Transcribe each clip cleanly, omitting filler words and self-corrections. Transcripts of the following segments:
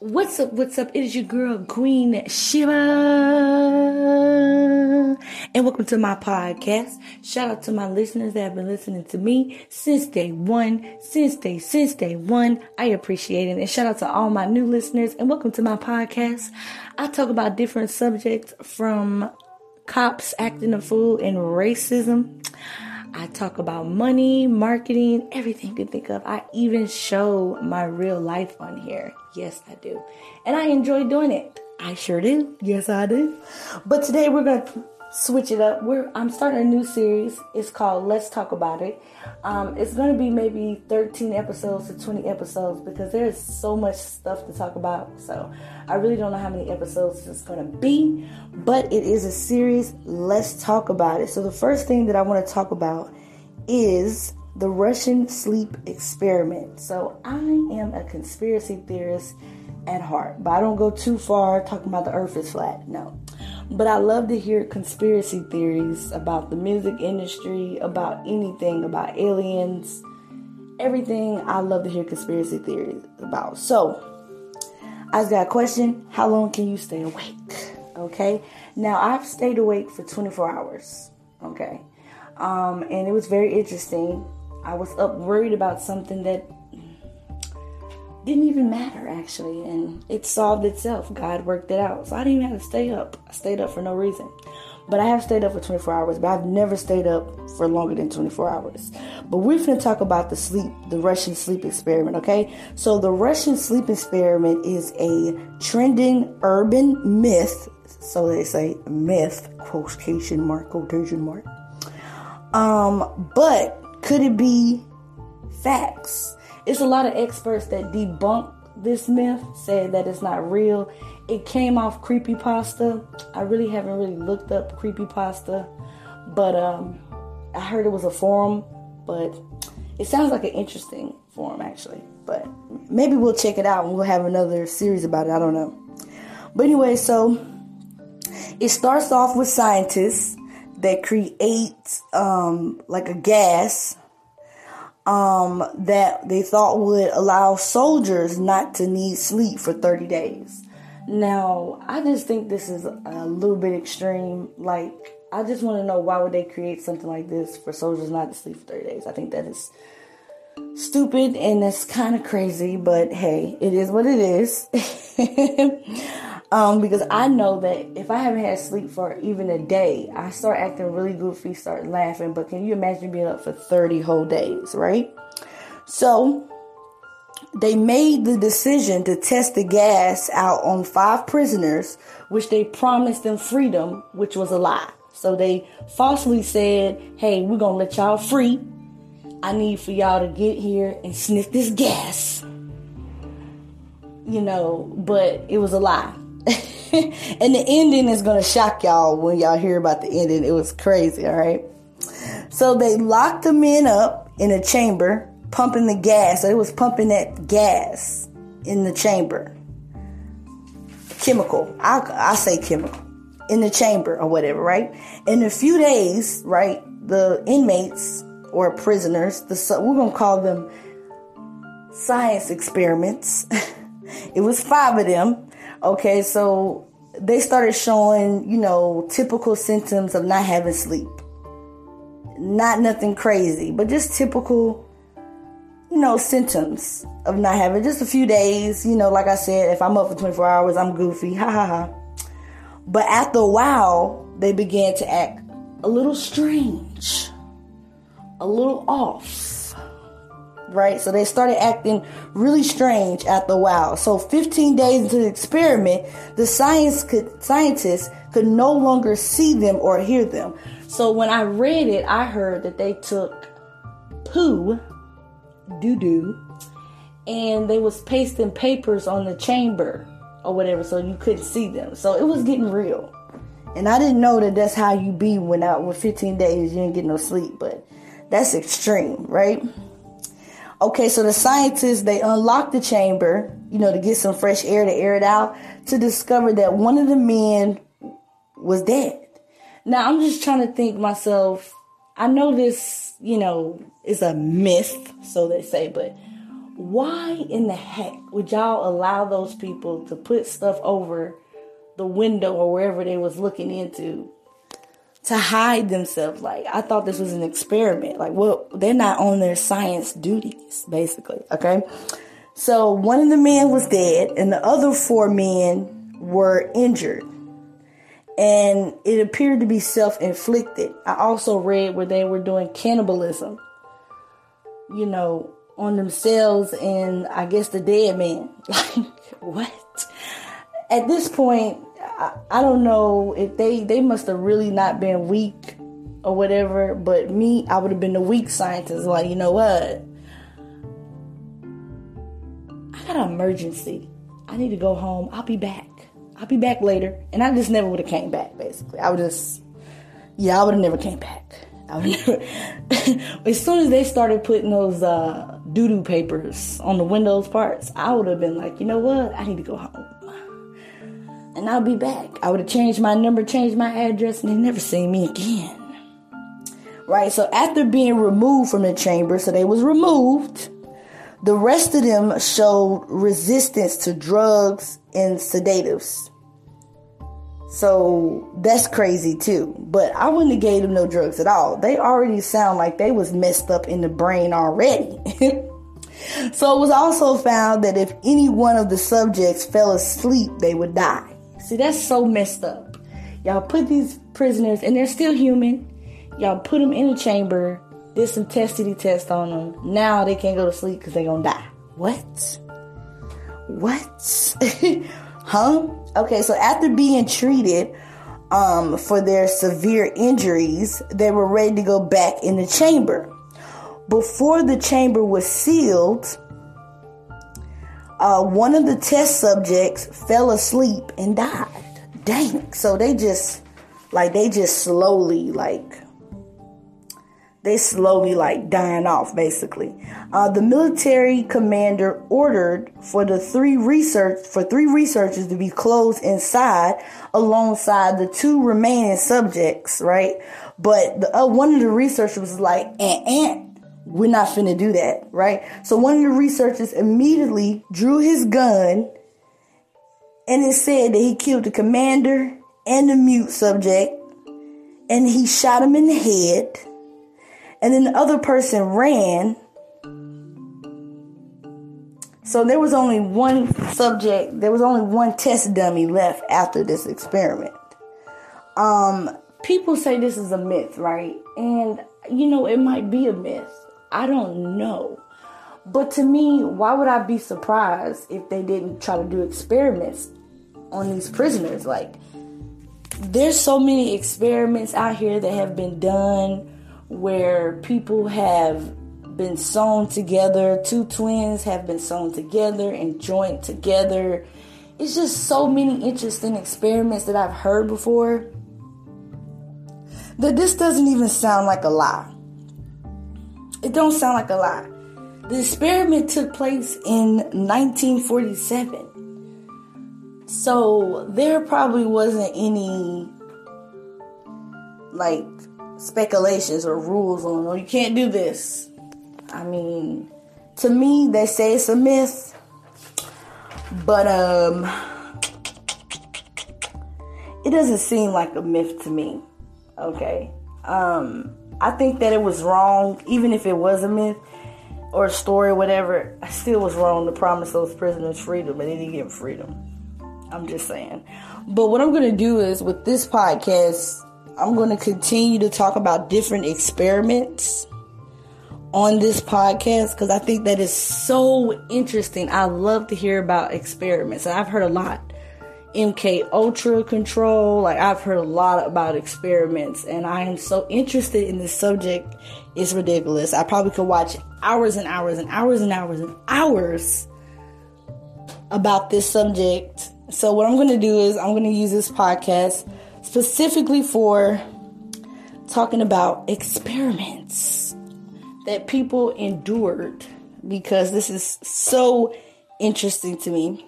What's up? It is your girl, Queen Shiva. And welcome to my podcast. Shout out to my listeners that have been listening to me since day one. Since day one. I appreciate it. And shout out to all my new listeners. And welcome to my podcast. I talk about different subjects from cops acting a fool and racism. I talk about money, marketing, everything you can think of. I even show my real life on here. Yes, I do. And I enjoy doing it. I sure do. Yes, I do. But today we're going to switch it up. I'm starting a new series. It's called Let's Talk About It. It's going to be maybe 13 episodes to 20 episodes because there's so much stuff to talk about. So I really don't know how many episodes it's going to be, but it is a series. Let's talk about it. So the first thing that I want to talk about is the Russian Sleep Experiment. So I am a conspiracy theorist at heart, but I don't go too far talking about the earth is flat. No. But I love to hear conspiracy theories about the music industry, about anything, about aliens, everything. I love to hear conspiracy theories about. So, I just got a question. How long can you stay awake? Okay. Now, I've stayed awake for 24 hours. Okay. And it was very interesting. I was up worried about something that didn't even matter, actually, and it solved itself. God worked it out, so I didn't even have to stay up. I stayed up for no reason, but I have stayed up for 24 hours, but I've never stayed up for longer than 24 hours, but we're going to talk about the Russian Sleep Experiment, okay? So the Russian Sleep Experiment is a trending urban myth, so they say myth, quotation mark, but could it be facts? It's a lot of experts that debunk this myth, said that it's not real. It came off creepypasta. I really haven't looked up creepypasta, but I heard it was a forum, but it sounds like an interesting forum, actually. But maybe we'll check it out and we'll have another series about it. I don't know. But anyway, so it starts off with scientists that create like a gas that they thought would allow soldiers not to need sleep for 30 days. Now, I just think this is a little bit extreme. Like, I just want to know, why would they create something like this for soldiers not to sleep for 30 days? I think that is stupid and that's kind of crazy, but hey, it is what it is. Because I know that if I haven't had sleep for even a day, I start acting really goofy, start laughing. But can you imagine being up for 30 whole days, right? So they made the decision to test the gas out on 5 prisoners, which they promised them freedom, which was a lie. So they falsely said, hey, we're going to let y'all free. I need for y'all to get here and sniff this gas. You know, but it was a lie. And the ending is going to shock y'all when y'all hear about the ending. It was crazy, all right? So they locked the men up in a chamber, pumping the gas. So it was pumping that gas in the chamber. Chemical. I say chemical. In the chamber or whatever, right? In a few days, right, the inmates or prisoners, we're going to call them science experiments. It was 5 of them. Okay, so they started showing, you know, typical symptoms of not having sleep. Not nothing crazy, but just typical, you know, symptoms of not having, just a few days. You know, like I said, if I'm up for 24 hours, I'm goofy. Ha ha ha. But after a while, they began to act a little strange, a little off. Right, so they started acting really strange after a while. So 15 days into the experiment, the scientists could no longer see them or hear them. So when I read it, I heard that they took poo, doo-doo, and they was pasting papers on the chamber or whatever so you couldn't see them. So it was getting real. And I didn't know that that's how you be when with 15 days you didn't get no sleep, but that's extreme, right? Okay, so the scientists, they unlocked the chamber, you know, to get some fresh air to air it out, to discover that one of the men was dead. Now, I'm just trying to think myself, I know this, you know, is a myth, so they say, but Why in the heck would y'all allow those people to put stuff over the window or wherever they was looking into to hide themselves? Like, I thought this was an experiment. Like, well, they're not on their science duties, basically, okay? So one of the men was dead and the other four men were injured. And it appeared to be self-inflicted. I also read where they were doing cannibalism, you know, on themselves and I guess the dead man. Like, what? At this point, I don't know if they must have really not been weak or whatever, but me, I would have been the weak scientist. Like, you know what? I got an emergency. I need to go home. I'll be back. I'll be back later. And I just never would have came back, basically. I would have never came back. As soon as they started putting those doo-doo papers on the windows parts, I would have been like, you know what? I need to go home. And I'll be back. I would have changed my number, changed my address, and they never seen me again. Right, so after being removed from the chamber, so they was removed, the rest of them showed resistance to drugs and sedatives. So that's crazy too. But I wouldn't have gave them no drugs at all. They already sound like they was messed up in the brain already. So it was also found that if any one of the subjects fell asleep, they would die. See, that's so messed up. Y'all put these prisoners, and they're still human. Y'all put them in a chamber, did some testity test on them. Now they can't go to sleep because they're going to die. What? What? Huh? Okay, so after being treated for their severe injuries, they were ready to go back in the chamber. Before the chamber was sealed, one of the test subjects fell asleep and died. Dang. So they slowly dying off, basically. The military commander ordered for three researchers to be closed inside alongside the two remaining subjects, right? But one of the researchers was like, we're not finna do that, right? So one of the researchers immediately drew his gun, and it said that he killed the commander and the mute subject, and he shot him in the head. And then the other person ran. So there was only one subject. There was only one test dummy left after this experiment. People say this is a myth, right? And, you know, it might be a myth. I don't know. But to me, why would I be surprised if they didn't try to do experiments on these prisoners? Like, there's so many experiments out here that have been done where people have been sewn together, two twins have been sewn together and joined together. It's just so many interesting experiments that I've heard before that this doesn't even sound like a lie. It don't sound like a lie. The experiment took place in 1947. So there probably wasn't any, like, speculations or rules on, well, you can't do this. I mean, to me, they say it's a myth, but it doesn't seem like a myth to me. Okay, I think that it was wrong, even if it was a myth or a story, whatever. I still was wrong to promise those prisoners freedom, and they didn't get freedom. I'm just saying. But what I'm gonna do is, with this podcast, I'm going to continue to talk about different experiments on this podcast because I think that is so interesting. I love to hear about experiments, and I've heard a lot. MK Ultra control, like, I've heard a lot about experiments, and I am so interested in this subject. It's ridiculous. I probably could watch hours and hours and hours and hours and hours about this subject. So what I'm going to do is I'm going to use this podcast specifically for talking about experiments that people endured, because this is so interesting to me.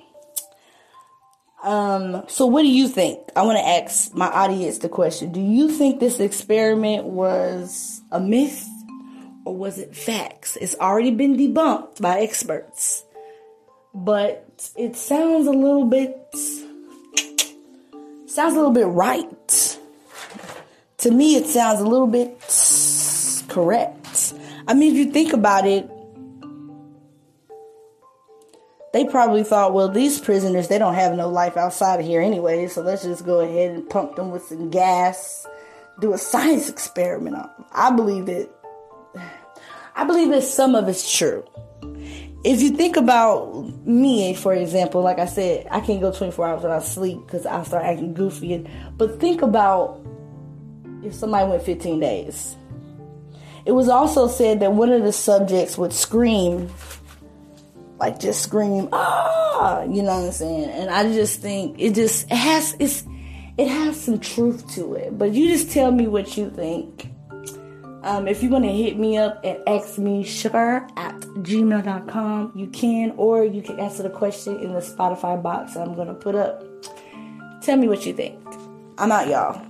So what do you think? I want to ask my audience the question. Do you think this experiment was a myth or was it facts? It's already been debunked by experts. But it sounds a little bit right. To me, it sounds a little bit correct. I mean, if you think about it, they probably thought, well, these prisoners, they don't have no life outside of here anyway, so let's just go ahead and pump them with some gas, do a science experiment on them. I believe that some of it's true. If you think about me, for example, like I said, I can't go 24 hours without sleep because I start acting goofy. But think about if somebody went 15 days. It was also said that one of the subjects would scream, like just scream, ah, you know what I'm saying? And I just think it has some truth to it. But you just tell me what you think. If you want to hit me up at askmesher@gmail.com, you can, or you can answer the question in the Spotify box I'm going to put up. Tell me what you think. I'm out, y'all.